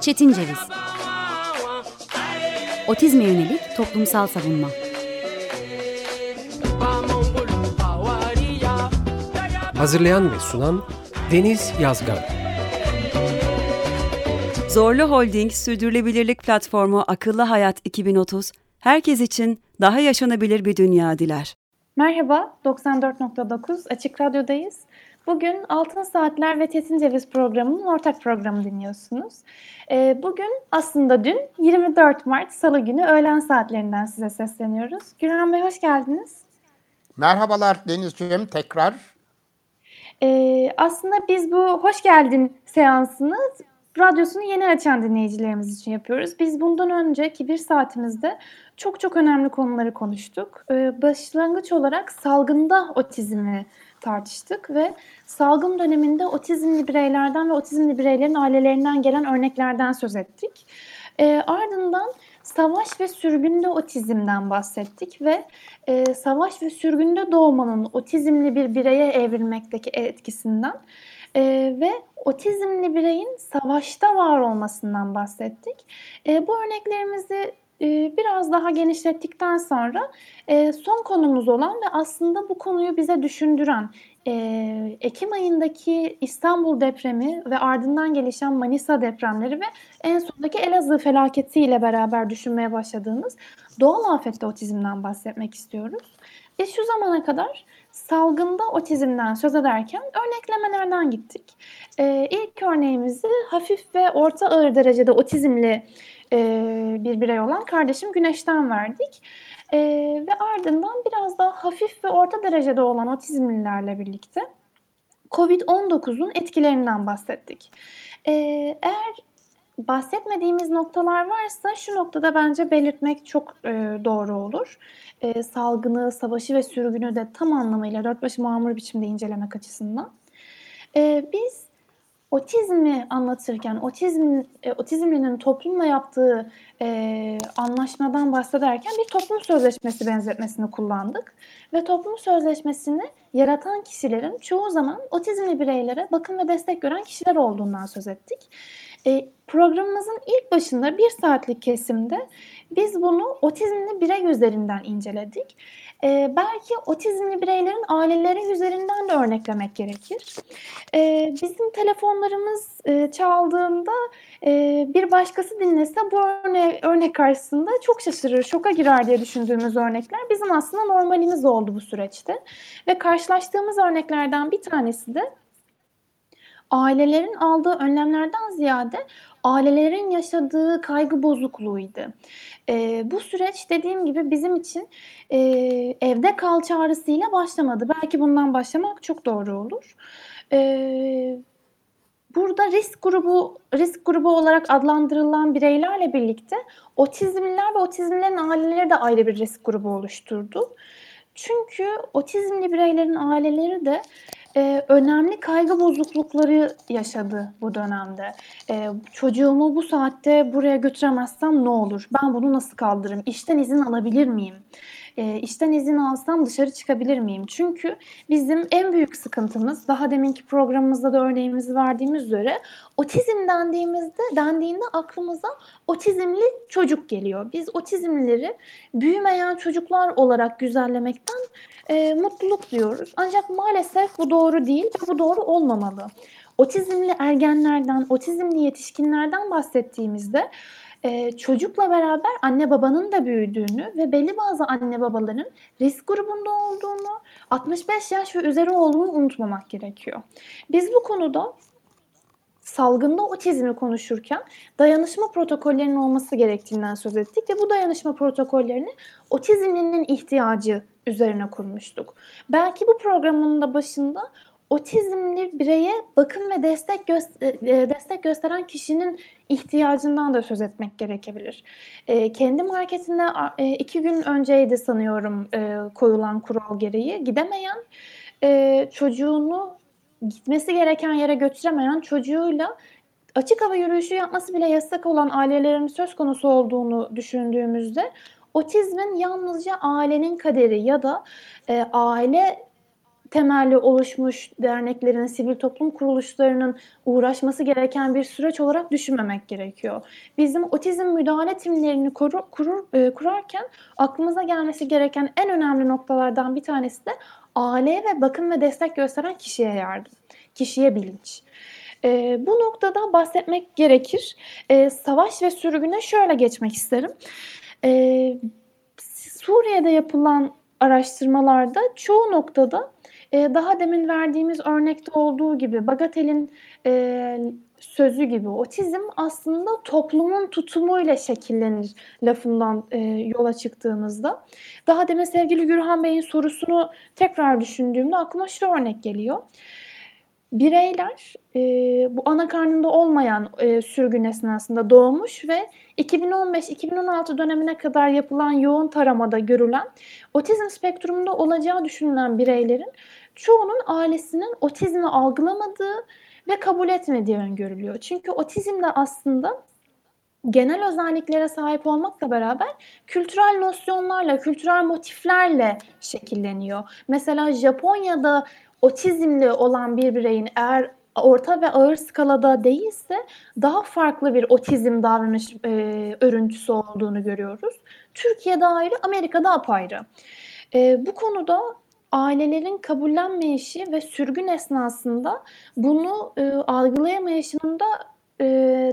Çetin Ceviz. Otizme yönelik toplumsal savunma. Hazırlayan ve sunan Deniz Yazgan. Zorlu Holding Sürdürülebilirlik Platformu Akıllı Hayat 2030, herkes için daha yaşanabilir bir dünya diler. Merhaba, 94.9 Açık Radyo'dayız. Bugün Altın Saatler ve Çetin Ceviz programının ortak programı dinliyorsunuz. Bugün aslında dün 24 Mart Salı günü öğlen saatlerinden size sesleniyoruz. Gürhan Bey hoş geldiniz. Merhabalar Denizciğim tekrar. Aslında biz bu hoş geldin seansını radyosunu yeni açan dinleyicilerimiz için yapıyoruz. Biz bundan önceki bir saatimizde çok önemli konuları konuştuk. Başlangıç olarak salgında otizmi tartıştık ve salgın döneminde otizmli bireylerden ve otizmli bireylerin ailelerinden gelen örneklerden söz ettik. Ardından savaş ve sürgünde otizmden bahsettik ve savaş ve sürgünde doğmanın otizmli bir bireye evrilmekteki etkisinden ve otizmli bireyin savaşta var olmasından bahsettik. Bu örneklerimizi biraz daha genişlettikten sonra son konumuz olan ve aslında bu konuyu bize düşündüren Ekim ayındaki İstanbul depremi ve ardından gelişen Manisa depremleri ve en sondaki Elazığ felaketiyle beraber düşünmeye başladığımız doğal afette otizmden bahsetmek istiyoruz. Biz şu zamana kadar salgında otizmden söz ederken örneklemelerden gittik. İlk örneğimizi hafif ve orta ağır derecede otizmli bir birey olan kardeşim Güneş'ten verdik. Ve ardından biraz daha hafif ve orta derecede olan otizmlilerle birlikte COVID-19'un etkilerinden bahsettik. Eğer bahsetmediğimiz noktalar varsa şu noktada bence belirtmek çok doğru olur. Salgını, savaşı ve sürgünü de tam anlamıyla dört başı mamur biçimde incelemek açısından. Biz otizmi anlatırken, otizmlinin toplumla yaptığı anlaşmadan bahsederken bir toplum sözleşmesi benzetmesini kullandık. Ve toplum sözleşmesini yaratan kişilerin çoğu zaman otizmli bireylere bakım ve destek gören kişiler olduğundan söz ettik. Programımızın ilk başında bir saatlik kesimde biz bunu otizmli birey üzerinden inceledik. Belki otizmli bireylerin aileleri üzerinden de örneklemek gerekir. Bizim telefonlarımız çaldığında bir başkası dinlese bu örnek karşısında çok şaşırır, şoka girer diye düşündüğümüz örnekler bizim aslında normalimiz oldu bu süreçte. Ve karşılaştığımız örneklerden bir tanesi de ailelerin aldığı önlemlerden ziyade ailelerin yaşadığı kaygı bozukluğuydu. Bu süreç dediğim gibi bizim için evde kal çağrısıyla başlamadı. Belki bundan başlamak çok doğru olur. Burada risk grubu olarak adlandırılan bireylerle birlikte otizmliler ve otizmlilerin aileleri de ayrı bir risk grubu oluşturdu. Çünkü otizmli bireylerin aileleri de önemli kaygı bozuklukları yaşadı bu dönemde. Çocuğumu bu saatte buraya götüremezsem ne olur? Ben bunu nasıl kaldırırım? İşten izin alabilir miyim? İşten izin alsam dışarı çıkabilir miyim? Çünkü bizim en büyük sıkıntımız, daha deminki programımızda da örneğimizi verdiğimiz üzere, otizm dendiğinde aklımıza otizmli çocuk geliyor. Biz otizmlileri büyümeyen çocuklar olarak güzellemekten mutluluk diyoruz. Ancak maalesef bu doğru değil ve bu doğru olmamalı. Otizmli ergenlerden, otizmli yetişkinlerden bahsettiğimizde çocukla beraber anne babanın da büyüdüğünü ve belli bazı anne babaların risk grubunda olduğunu, 65 yaş ve üzeri olduğunu unutmamak gerekiyor. Biz bu konuda salgında otizmi konuşurken dayanışma protokollerinin olması gerektiğinden söz ettik ve bu dayanışma protokollerini otizmlinin ihtiyacı üzerine kurmuştuk. Belki bu programın da başında otizmli bireye bakım ve destek gösteren kişinin ihtiyacından da söz etmek gerekebilir. Kendi marketine 2 gün önceydi sanıyorum koyulan kural gereği. Gidemeyen, çocuğunu gitmesi gereken yere götüremeyen, çocuğuyla açık hava yürüyüşü yapması bile yasak olan ailelerin söz konusu olduğunu düşündüğümüzde otizmin yalnızca ailenin kaderi ya da aile temelli oluşmuş derneklerin, sivil toplum kuruluşlarının uğraşması gereken bir süreç olarak düşünmemek gerekiyor. Bizim otizm müdahale timlerini kurarken aklımıza gelmesi gereken en önemli noktalardan bir tanesi de aileye ve bakım ve destek gösteren kişiye yardım, kişiye bilinç. Bu noktada bahsetmek gerekir. Savaş ve sürgüne şöyle geçmek isterim. Suriye'de yapılan araştırmalarda çoğu noktada daha demin verdiğimiz örnekte olduğu gibi Bagatel'in sözü gibi otizm aslında toplumun tutumuyla şekillenir lafından yola çıktığımızda. Daha demin sevgili Gürhan Bey'in sorusunu tekrar düşündüğümde aklıma şu örnek geliyor. Bireyler bu ana karnında olmayan sürgün esnasında doğmuş ve 2015-2016 dönemine kadar yapılan yoğun taramada görülen otizm spektrumunda olacağı düşünülen bireylerin çoğunun ailesinin otizmi algılamadığı ve kabul etmediği öngörülüyor. Çünkü otizm de aslında genel özelliklere sahip olmakla beraber kültürel nosyonlarla, kültürel motiflerle şekilleniyor. Mesela Japonya'da otizmli olan bir bireyin eğer orta ve ağır skalada değilse daha farklı bir otizm davranış örüntüsü olduğunu görüyoruz. Türkiye'de ayrı, Amerika'da apayrı. Bu konuda ailelerin kabullenmeyişi ve sürgün esnasında bunu algılayamayışının da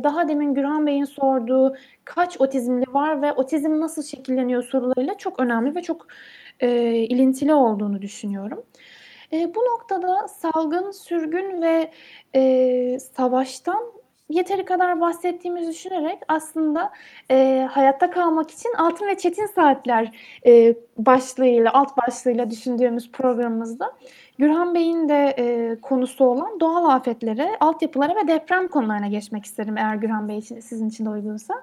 daha demin Gürhan Bey'in sorduğu kaç otizmli var ve otizm nasıl şekilleniyor sorularıyla çok önemli ve çok ilintili olduğunu düşünüyorum. Bu noktada salgın, sürgün ve savaştan yeteri kadar bahsettiğimizi düşünerek aslında hayatta kalmak için altın ve çetin saatler başlığıyla, alt başlığıyla düşündüğümüz programımızda Gürhan Bey'in de konusu olan doğal afetlere, altyapılara ve deprem konularına geçmek isterim eğer Gürhan Bey için, sizin için de uygunsa.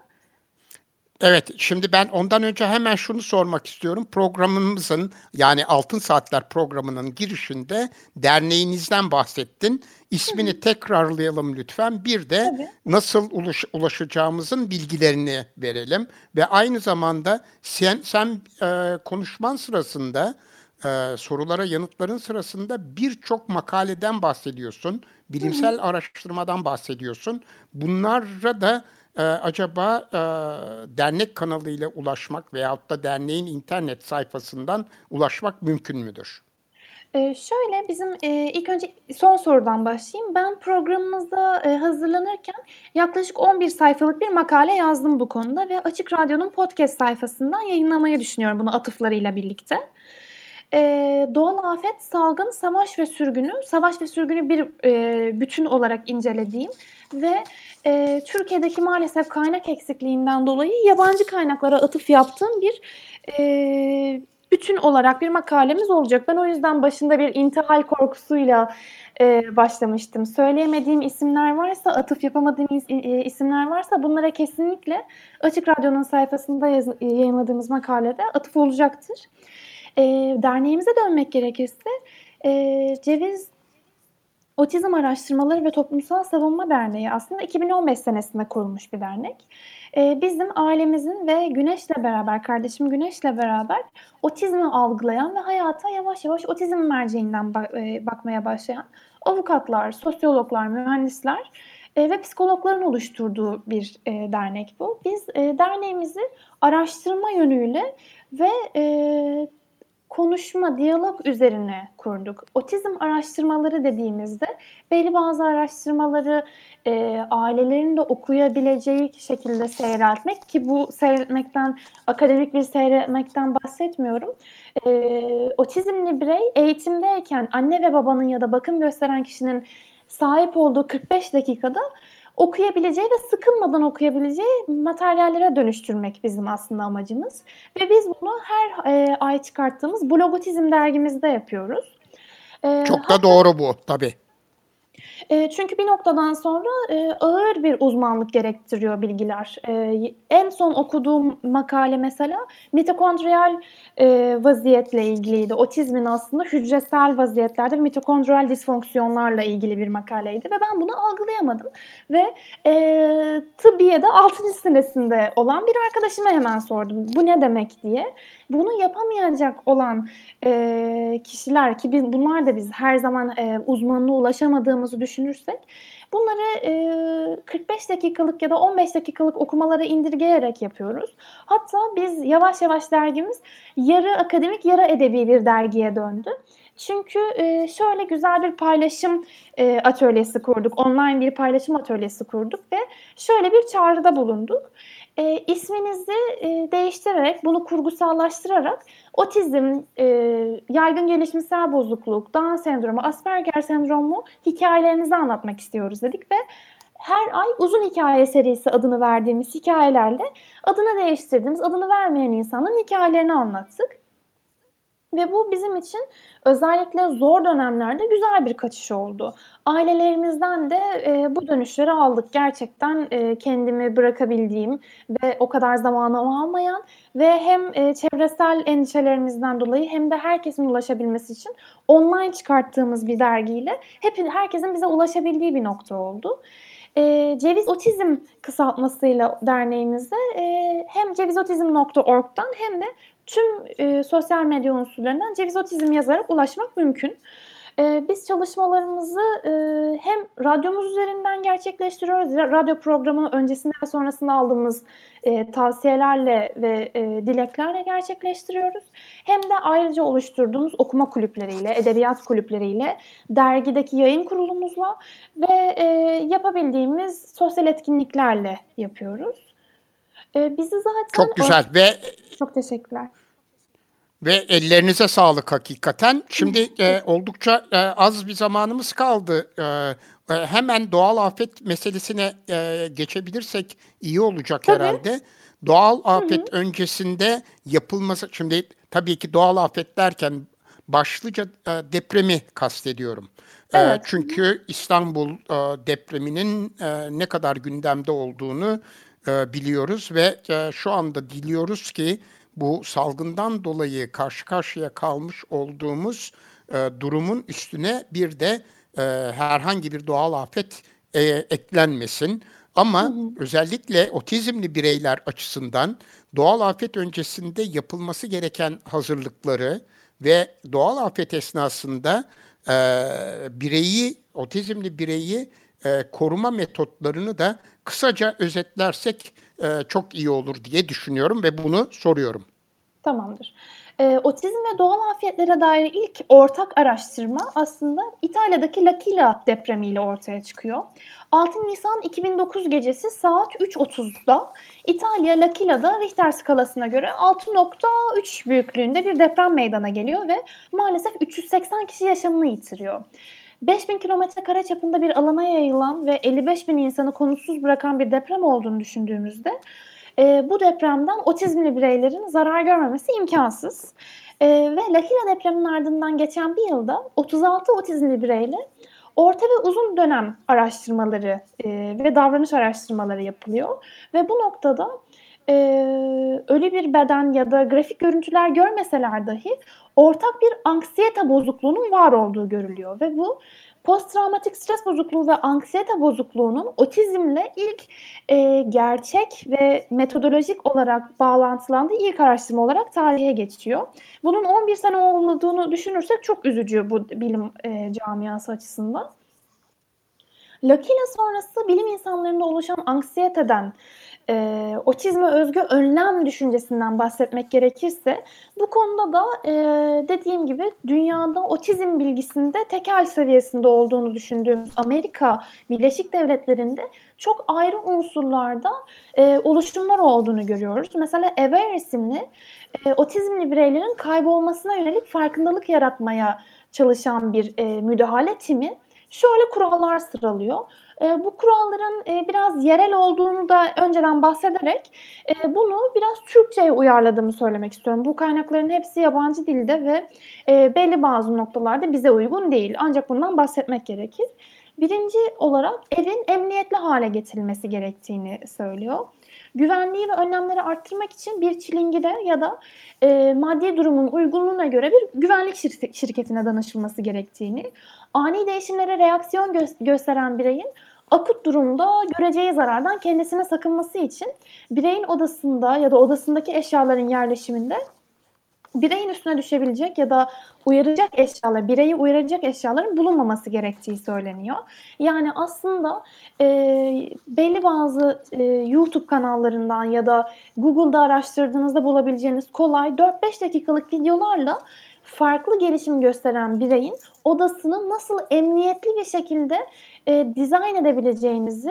Evet, şimdi ben ondan önce hemen şunu sormak istiyorum. Programımızın yani Altın Saatler programının girişinde derneğinizden bahsettin. İsmini tekrarlayalım lütfen. Bir de nasıl ulaşacağımızın bilgilerini verelim. Ve aynı zamanda sen konuşman sırasında, sorulara yanıtların sırasında birçok makaleden bahsediyorsun. Bilimsel araştırmadan bahsediyorsun. Bunlara da acaba dernek kanalıyla ulaşmak veyahut da derneğin internet sayfasından ulaşmak mümkün müdür? Şöyle bizim ilk önce son sorudan başlayayım. Ben programımıza hazırlanırken yaklaşık 11 sayfalık bir makale yazdım bu konuda ve Açık Radyo'nun podcast sayfasından yayınlamayı düşünüyorum bunu atıflarıyla birlikte. Doğal afet, salgın, savaş ve sürgünü bir bütün olarak incelediğim ve Türkiye'deki maalesef kaynak eksikliğinden dolayı yabancı kaynaklara atıf yaptığım bir bütün olarak bir makalemiz olacak. Ben o yüzden başında bir intihal korkusuyla başlamıştım. Söyleyemediğim isimler varsa, atıf yapamadığım isimler varsa bunlara kesinlikle Açık Radyo'nun sayfasında yayınladığımız makalede atıf olacaktır. Derneğimize dönmek gerekirse Ceviz Otizm Araştırmaları ve Toplumsal Savunma Derneği aslında 2015 senesinde kurulmuş bir dernek. Bizim ailemizin ve Güneş'le beraber, kardeşim Güneş'le beraber otizmi algılayan ve hayata yavaş yavaş otizm merceğinden bakmaya başlayan avukatlar, sosyologlar, mühendisler ve psikologların oluşturduğu bir dernek bu. Biz derneğimizi araştırma yönüyle ve konuşma, diyalog üzerine kurduk. Otizm araştırmaları dediğimizde belli bazı araştırmaları ailelerin de okuyabileceği şekilde seyreltmek ki bu seyretmekten, akademik bir seyretmekten bahsetmiyorum. Otizmli birey eğitimdeyken anne ve babanın ya da bakım gösteren kişinin sahip olduğu 45 dakikada okuyabileceği ve sıkılmadan okuyabileceği materyallere dönüştürmek bizim aslında amacımız. Ve biz bunu her ay çıkarttığımız Blogotizm dergimizde yapıyoruz. Çok da doğru bu tabii. Çünkü bir noktadan sonra ağır bir uzmanlık gerektiriyor bilgiler. En son okuduğum makale mesela mitokondriyal vaziyetle ilgiliydi. Otizmin aslında hücresel vaziyetlerde mitokondriyal disfonksiyonlarla ilgili bir makaleydi ve ben bunu algılayamadım. Ve tıbbiyede 6. senesinde olan bir arkadaşıma hemen sordum bu ne demek diye. Bunu yapamayacak olan kişiler ki bunlar da biz her zaman uzmanına ulaşamadığımızı düşünürsek bunları 45 dakikalık ya da 15 dakikalık okumalara indirgeyerek yapıyoruz. Hatta biz yavaş yavaş dergimiz yarı akademik yarı edebi bir dergiye döndü. Çünkü şöyle güzel bir paylaşım atölyesi kurduk. Online bir paylaşım atölyesi kurduk ve şöyle bir çağrıda bulunduk. İsminizi değiştirerek, bunu kurgusallaştırarak otizm, yaygın gelişimsel bozukluk, Down sendromu, Asperger sendromu hikayelerinizi anlatmak istiyoruz dedik ve her ay uzun hikaye serisi adını verdiğimiz hikayelerle adını değiştirdiğimiz, adını vermeyen insanların hikayelerini anlattık. Ve bu bizim için özellikle zor dönemlerde güzel bir kaçış oldu. Ailelerimizden de bu dönüşleri aldık. Gerçekten kendimi bırakabildiğim ve o kadar zamanımı almayan ve hem çevresel endişelerimizden dolayı hem de herkesin ulaşabilmesi için online çıkarttığımız bir dergiyle herkesin bize ulaşabildiği bir nokta oldu. Ceviz Otizm kısaltmasıyla derneğimize hem cevizotizm.org'dan hem de tüm sosyal medya unsurlarından Ceviz Otizm yazarak ulaşmak mümkün. Biz çalışmalarımızı hem radyomuz üzerinden gerçekleştiriyoruz. Radyo programı öncesinde ve sonrasında aldığımız tavsiyelerle ve dileklerle gerçekleştiriyoruz. Hem de ayrıca oluşturduğumuz okuma kulüpleriyle, edebiyat kulüpleriyle, dergideki yayın kurulumuzla ve yapabildiğimiz sosyal etkinliklerle yapıyoruz. Bizi zaten... Çok güzel ve... Çok teşekkürler. Ve ellerinize sağlık hakikaten. Şimdi oldukça az bir zamanımız kaldı. Hemen doğal afet meselesine geçebilirsek iyi olacak tabii. Herhalde. Doğal afet öncesinde yapılması... Şimdi tabii ki doğal afet derken başlıca depremi kastediyorum. Evet. Çünkü İstanbul depreminin ne kadar gündemde olduğunu biliyoruz ve şu anda diliyoruz ki bu salgından dolayı karşı karşıya kalmış olduğumuz durumun üstüne bir de herhangi bir doğal afet eklenmesin. Ama özellikle otizmli bireyler açısından doğal afet öncesinde yapılması gereken hazırlıkları ve doğal afet esnasında otizmli bireyi koruma metotlarını da kısaca özetlersek çok iyi olur diye düşünüyorum ve bunu soruyorum. Tamamdır. Otizm ve doğal afiyetlere dair ilk ortak araştırma aslında İtalya'daki L'Aquila depremiyle ortaya çıkıyor. 6 Nisan 2009 gecesi saat 3.30'da İtalya L'Aquila'da Richter skalasına göre 6.3 büyüklüğünde bir deprem meydana geliyor ve maalesef 380 kişi yaşamını yitiriyor. 5.000 km² çapında bir alana yayılan ve 55.000 insanı konusuz bırakan bir deprem olduğunu düşündüğümüzde bu depremden otizmli bireylerin zarar görmemesi imkansız. Ve L'Aquila depreminin ardından geçen bir yılda 36 otizmli bireyle orta ve uzun dönem araştırmaları ve davranış araştırmaları yapılıyor. Ve bu noktada ölü bir beden ya da grafik görüntüler görmeseler dahi ortak bir anksiyete bozukluğunun var olduğu görülüyor ve bu posttraumatik stres bozukluğu ve anksiyete bozukluğunun otizmle ilk gerçek ve metodolojik olarak bağlantılandığı ilk araştırma olarak tarihe geçiyor. Bunun 11 sene olduğunu düşünürsek çok üzücü bu bilim camiası açısından. L'Aquila sonrası bilim insanlarında oluşan anksiyeteden, otizme özgü önlem düşüncesinden bahsetmek gerekirse bu konuda da dediğim gibi dünyada otizm bilgisinde tekel seviyesinde olduğunu düşündüğümüz Amerika Birleşik Devletleri'nde çok ayrı unsurlarda oluşumlar olduğunu görüyoruz. Mesela EVE isimli otizmli bireylerin kaybolmasına yönelik farkındalık yaratmaya çalışan bir müdahale timi şöyle kurallar sıralıyor. Bu kuralların biraz yerel olduğunu da önceden bahsederek bunu biraz Türkçe'ye uyarladığımı söylemek istiyorum. Bu kaynakların hepsi yabancı dilde ve belli bazı noktalarda bize uygun değil. Ancak bundan bahsetmek gerekir. Birinci olarak evin emniyetli hale getirilmesi gerektiğini söylüyor. Güvenliği ve önlemleri arttırmak için bir çilingide ya da maddi durumun uygunluğuna göre bir güvenlik şirketine danışılması gerektiğini, ani değişimlere reaksiyon gösteren bireyin akut durumda göreceği zarardan kendisine sakınması için bireyin odasında ya da odasındaki eşyaların yerleşiminde bireyin üstüne düşebilecek ya da uyaracak eşyalar, bireyi uyaracak eşyaların bulunmaması gerektiği söyleniyor. Yani aslında belli bazı YouTube kanallarından ya da Google'da araştırdığınızda bulabileceğiniz kolay 4-5 dakikalık videolarla farklı gelişim gösteren bireyin odasını nasıl emniyetli bir şekilde dizayn edebileceğinizi,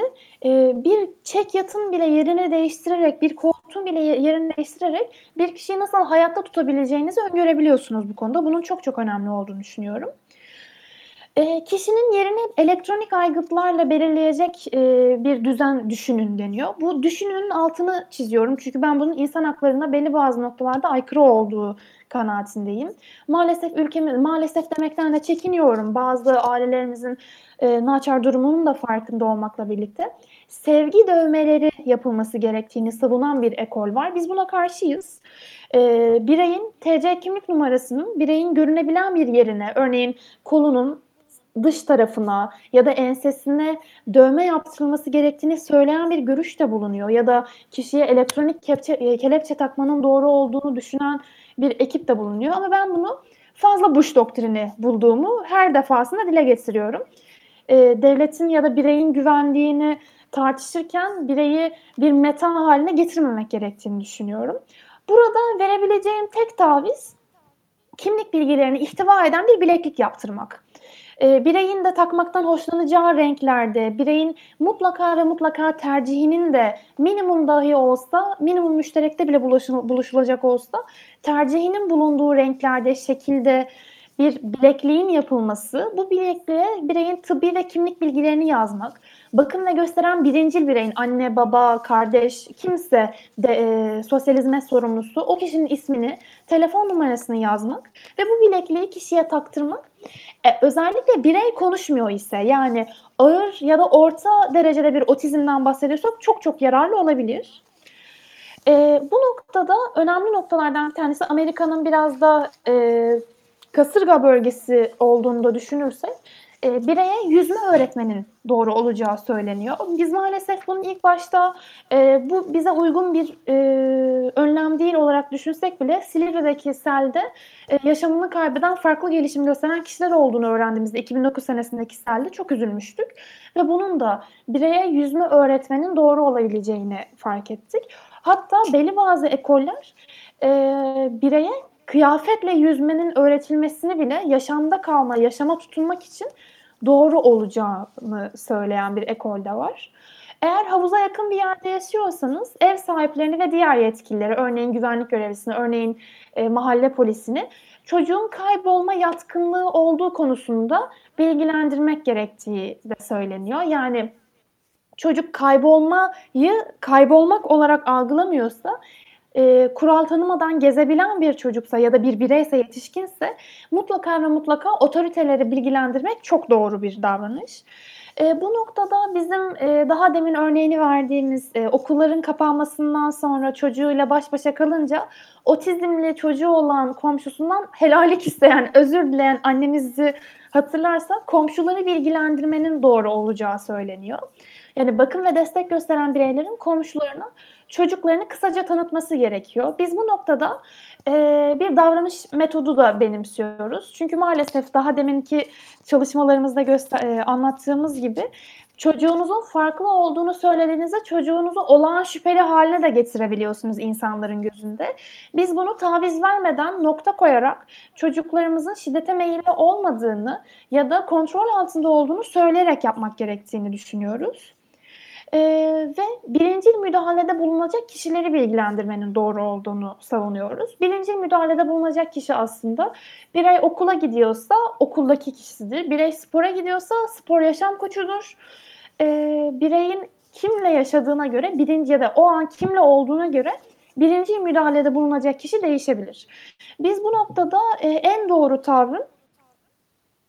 bir çekyatın bile yerini değiştirerek, bir koltuğun bile yerini değiştirerek bir kişiyi nasıl hayatta tutabileceğinizi öngörebiliyorsunuz bu konuda. Bunun çok çok önemli olduğunu düşünüyorum. Kişinin yerini elektronik aygıtlarla belirleyecek bir düzen düşünün deniyor. Bu düşününün altını çiziyorum çünkü ben bunun insan haklarına belli bazı noktalarda aykırı olduğu kanaatindeyim. Maalesef ülkemiz, maalesef demekten de çekiniyorum. Bazı ailelerimizin naçar durumunun da farkında olmakla birlikte sevgi dövmeleri yapılması gerektiğini savunan bir ekol var. Biz buna karşıyız. Bireyin TC kimlik numarasının bireyin görünebilen bir yerine, örneğin kolunun dış tarafına ya da ensesine dövme yaptırılması gerektiğini söyleyen bir görüş de bulunuyor. Ya da kişiye elektronik kelepçe takmanın doğru olduğunu düşünen bir ekip de bulunuyor. Ama ben bunu fazla Bush doktrini bulduğumu her defasında dile getiriyorum. Devletin ya da bireyin güvenliğini tartışırken bireyi bir meta haline getirmemek gerektiğini düşünüyorum. Burada verebileceğim tek taviz kimlik bilgilerini ihtiva eden bir bileklik yaptırmak. Bireyin de takmaktan hoşlanacağı renklerde, bireyin mutlaka ve mutlaka tercihinin de minimum dahi olsa, minimum müşterekte bile buluşulacak olsa tercihinin bulunduğu renklerde, şekilde bir bilekliğin yapılması, bu bilekliğe bireyin tıbbi ve kimlik bilgilerini yazmak, bakım ve gösteren birincil bireyin anne, baba, kardeş, kimse de sosyal hizmet sorumlusu o kişinin ismini, telefon numarasını yazmak ve bu bilekliği kişiye taktırmak. Özellikle birey konuşmuyor ise, yani ağır ya da orta derecede bir otizmden bahsediyorsak çok çok yararlı olabilir. Bu noktada önemli noktalardan bir tanesi Amerika'nın biraz da kasırga bölgesi olduğunu da düşünürsek bireye yüzme öğretmenin doğru olacağı söyleniyor. Biz maalesef bunun ilk başta bu bize uygun bir önlem değil olarak düşünsek bile Silivri'deki selde yaşamını kaybeden farklı gelişim gösteren kişiler olduğunu öğrendiğimizde 2009 senesindeki selde çok üzülmüştük. Ve bunun da bireye yüzme öğretmenin doğru olabileceğini fark ettik. Hatta belli bazı ekoller bireye kıyafetle yüzmenin öğretilmesini bile yaşamda kalma, yaşama tutunmak için doğru olacağını söyleyen bir ekol de var. Eğer havuza yakın bir yerde yaşıyorsanız ev sahiplerini ve diğer yetkilileri, örneğin güvenlik görevlisini, örneğin mahalle polisini çocuğun kaybolma yatkınlığı olduğu konusunda bilgilendirmek gerektiği de söyleniyor. Yani çocuk kaybolmak olarak algılamıyorsa, kural tanımadan gezebilen bir çocuksa ya da bir bireyse, yetişkinse mutlaka ve mutlaka otoriteleri bilgilendirmek çok doğru bir davranış. Bu noktada bizim daha demin örneğini verdiğimiz okulların kapanmasından sonra çocuğuyla baş başa kalınca otizmli çocuğu olan komşusundan helallik isteyen, özür dileyen annemizi hatırlarsak komşuları bilgilendirmenin doğru olacağı söyleniyor. Yani bakım ve destek gösteren bireylerin komşularına çocuklarını kısaca tanıtması gerekiyor. Biz bu noktada bir davranış metodu da benimsiyoruz. Çünkü maalesef daha deminki çalışmalarımızda anlattığımız gibi çocuğunuzun farklı olduğunu söylediğinizde çocuğunuzu olağan şüpheli haline de getirebiliyorsunuz insanların gözünde. Biz bunu taviz vermeden nokta koyarak çocuklarımızın şiddete meyilli olmadığını ya da kontrol altında olduğunu söyleyerek yapmak gerektiğini düşünüyoruz. Ve birincil müdahalede bulunacak kişileri bilgilendirmenin doğru olduğunu savunuyoruz. Birincil müdahalede bulunacak kişi aslında birey okula gidiyorsa okuldaki kişidir. Birey spora gidiyorsa spor yaşam koçudur. Bireyin kimle yaşadığına göre, birinci ya da o an kimle olduğuna göre birincil müdahalede bulunacak kişi değişebilir. Biz bu noktada en doğru tavrın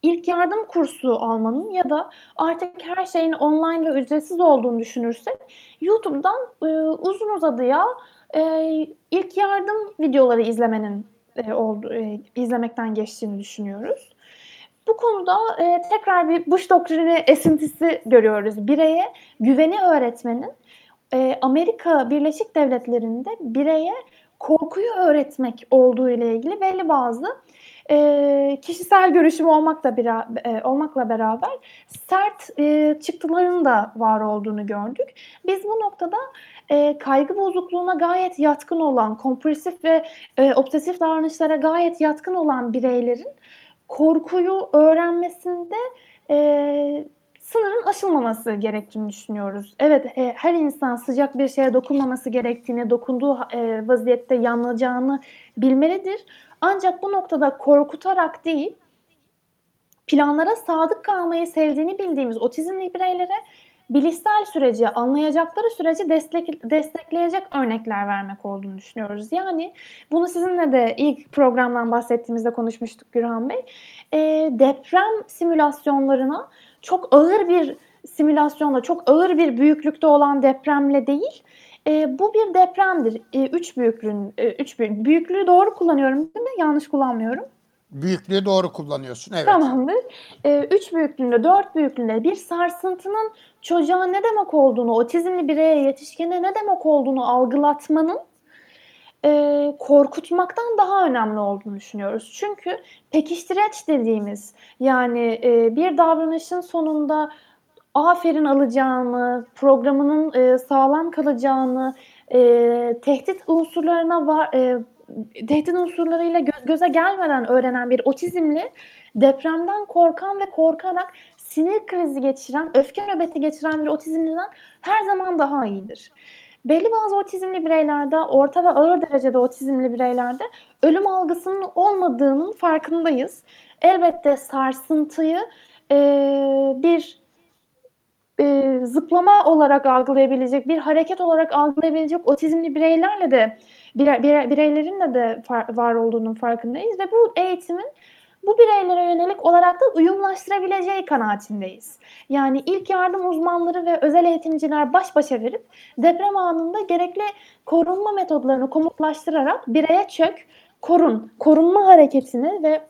ilk yardım kursu almanın ya da artık her şeyin online ve ücretsiz olduğunu düşünürsek YouTube'dan uzun uzadıya ilk yardım videoları izlemekten geçtiğini düşünüyoruz. Bu konuda tekrar bir Bush doktrini esintisi görüyoruz. Bireye güveni öğretmenin Amerika Birleşik Devletleri'nde bireye korkuyu öğretmek olduğu ile ilgili belli bazı kişisel görüşüm olmakla beraber sert çıktıların da var olduğunu gördük. Biz bu noktada kaygı bozukluğuna gayet yatkın olan, kompulsif ve obsesif davranışlara gayet yatkın olan bireylerin korkuyu öğrenmesinde sınırın aşılmaması gerektiğini düşünüyoruz. Evet, her insan sıcak bir şeye dokunmaması gerektiğini, dokunduğu vaziyette yanacağını bilmelidir. Ancak bu noktada korkutarak değil, planlara sadık kalmayı sevdiğini bildiğimiz otizmli bireylere bilişsel süreci, anlayacakları süreci destekleyecek örnekler vermek olduğunu düşünüyoruz. Yani bunu sizinle de ilk programdan bahsettiğimizde konuşmuştuk Gürhan Bey. Deprem simülasyonlarına çok ağır bir simülasyonla, çok ağır bir büyüklükte olan depremle değil, bu bir depremdir. Büyüklüğü doğru kullanıyorum değil mi? Yanlış kullanmıyorum. Büyüklüğü doğru kullanıyorsun, evet. Tamamdır. 3 büyüklüğünde, 4 büyüklüğünde bir sarsıntının çocuğa ne demek olduğunu, otizmli bireye, yetişkine ne demek olduğunu algılatmanın korkutmaktan daha önemli olduğunu düşünüyoruz. Çünkü pekiştireç dediğimiz, yani bir davranışın sonunda aferin alacağını, programının sağlam kalacağını, tehdit unsurlarıyla göz göze gelmeden öğrenen bir otizmli, depremden korkan ve korkarak sinir krizi geçiren, öfke nöbeti geçiren bir otizmliden her zaman daha iyidir. Belli bazı otizmli bireylerde, orta ve ağır derecede otizmli bireylerde ölüm algısının olmadığının farkındayız. Elbette sarsıntıyı bir zıplama olarak algılayabilecek, bir hareket olarak algılayabilecek otizmli bireylerin de var olduğunun farkındayız ve bu eğitimin bu bireylere yönelik olarak da uyumlaştırabileceği kanaatindeyiz. Yani ilk yardım uzmanları ve özel eğitimciler baş başa verip deprem anında gerekli korunma metodlarını komutlaştırarak bireye çök, korunma hareketini ve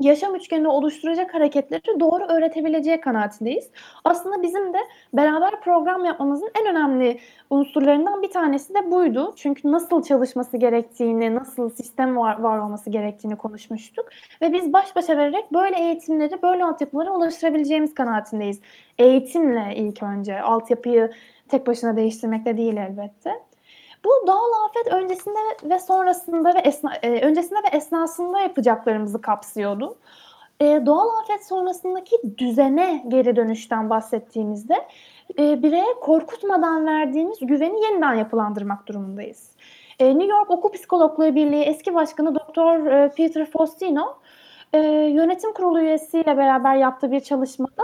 yaşam üçgenini oluşturacak hareketleri doğru öğretebileceği kanaatindeyiz. Aslında bizim de beraber program yapmamızın en önemli unsurlarından bir tanesi de buydu. Çünkü nasıl çalışması gerektiğini, nasıl sistem var olması gerektiğini konuşmuştuk. Ve biz baş başa vererek böyle eğitimleri, böyle altyapıları oluşturabileceğimiz kanaatindeyiz. Eğitimle ilk önce, altyapıyı tek başına değiştirmekle değil elbette. Bu doğal afet öncesinde ve sonrasında ve öncesinde ve esnasında yapacaklarımızı kapsıyordu. Doğal afet sonrasındaki düzene geri dönüşten bahsettiğimizde bireye korkutmadan verdiğimiz güveni yeniden yapılandırmak durumundayız. New York Okul Psikologları Birliği eski başkanı Dr. Peter Fostino yönetim kurulu üyesiyle beraber yaptığı bir çalışmada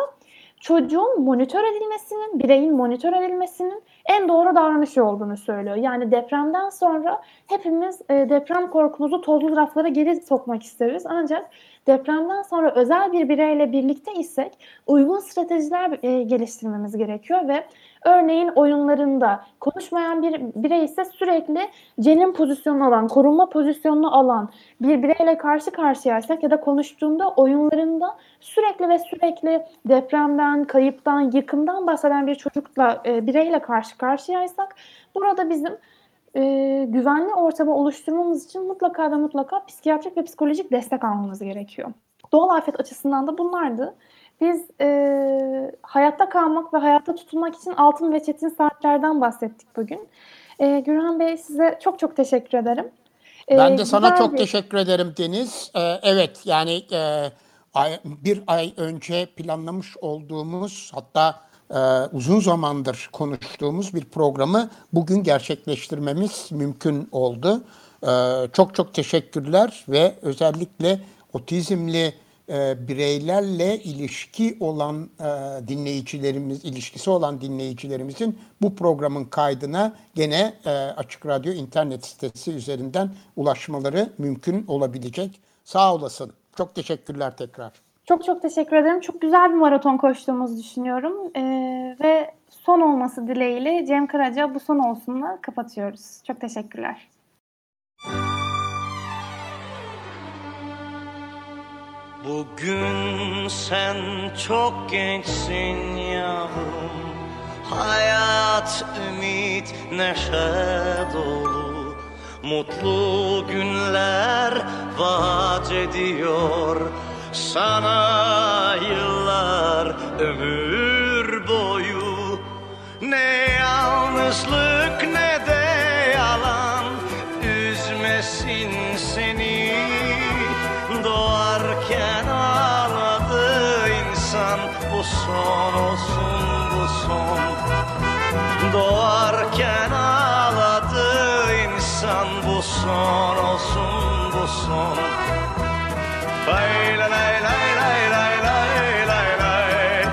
çocuğun monitör edilmesinin, bireyin monitör edilmesinin en doğru davranışı olduğunu söylüyor. Yani depremden sonra hepimiz deprem korkumuzu tozlu raflara geri sokmak isteriz. Ancak depremden sonra özel bir bireyle birlikte isek uygun stratejiler geliştirmemiz gerekiyor ve örneğin oyunlarında konuşmayan bir birey ise sürekli cenin pozisyonunu alan, korunma pozisyonunu alan bir bireyle karşı karşıyaysak ya da konuştuğunda oyunlarında sürekli depremden, kayıptan, yıkımdan bahseden bir bireyle karşı karşıyaysak burada bizim güvenli ortamı oluşturmamız için mutlaka psikiyatrik ve psikolojik destek almamız gerekiyor. Doğal afet açısından da bunlardı. Biz hayatta kalmak ve hayatta tutunmak için altın ve çetin saatlerden bahsettik bugün. Gürhan Bey, size çok teşekkür ederim. Ben de sana çok teşekkür ederim Deniz. Evet, yani bir ay önce planlamış olduğumuz, hatta uzun zamandır konuştuğumuz bir programı bugün gerçekleştirmemiz mümkün oldu. Çok teşekkürler ve özellikle otizmli bireylerle ilişkisi olan dinleyicilerimizin bu programın kaydına gene Açık Radyo internet sitesi üzerinden ulaşmaları mümkün olabilecek. Sağ olasın. Çok teşekkürler tekrar. Çok çok teşekkür ederim. Çok güzel bir maraton koştuğumuzu düşünüyorum. Ve son olması dileğiyle Cem Karaca bu son olsunla kapatıyoruz. Çok teşekkürler. Bugün sen çok gençsin yavrum. Hayat, ümit, neşe dolu. Mutlu günler vaat ediyor sana yıllar ömür boyu. Ne yalnızlık ne de yalan üzmesin seni. Doğarken ağladı insan, bu son olsun bu son. Doğarken ağladı insan, bu son olsun bu son. Lay lay lay lay lay lay lay lay lay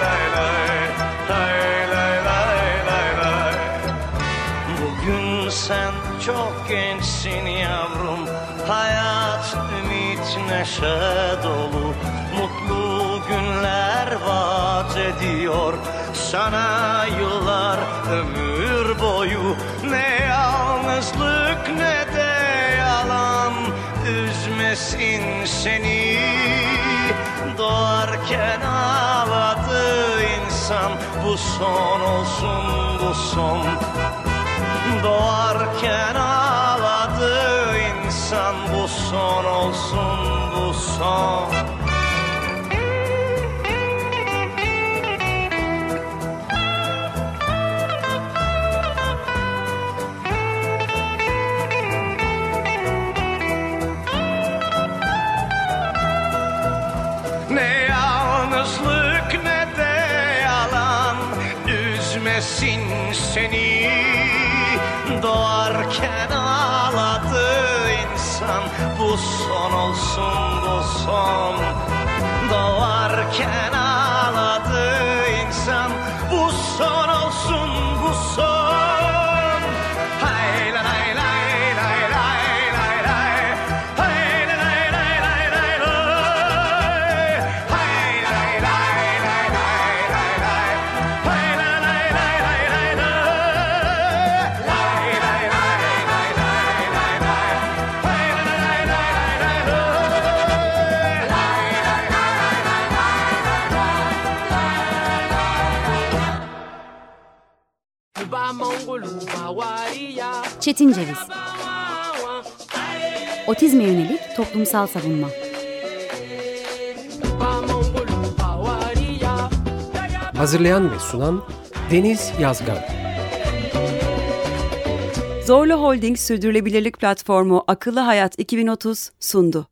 lay lay lay. Bugün sen çok gençsin yavrum, hayat ümit neşe dolu, mutlu günler vaat ediyor sana yıllar ömür boyu. Ne yalnızlık ne de yalan üzmesin seni. Doğarken ağladı insan, bu son olsun bu son. Doğarken ağladı insan, bu son olsun bu son. Sin seni doğarken ağladı insan, bu son olsun bu son. Doğarken ağladı insan, bu son olsun bu son. Hay la lay lay lay lay lay lay. Hay la lay lay lay lay lay. Hay lay lay lay lay lay lay. Hay la. Çetin Ceviz. Otizme yönelik toplumsal savunma. Hazırlayan ve sunan Deniz Yazgan. Zorlu Holding Sürdürülebilirlik Platformu Akıllı Hayat 2030 sundu.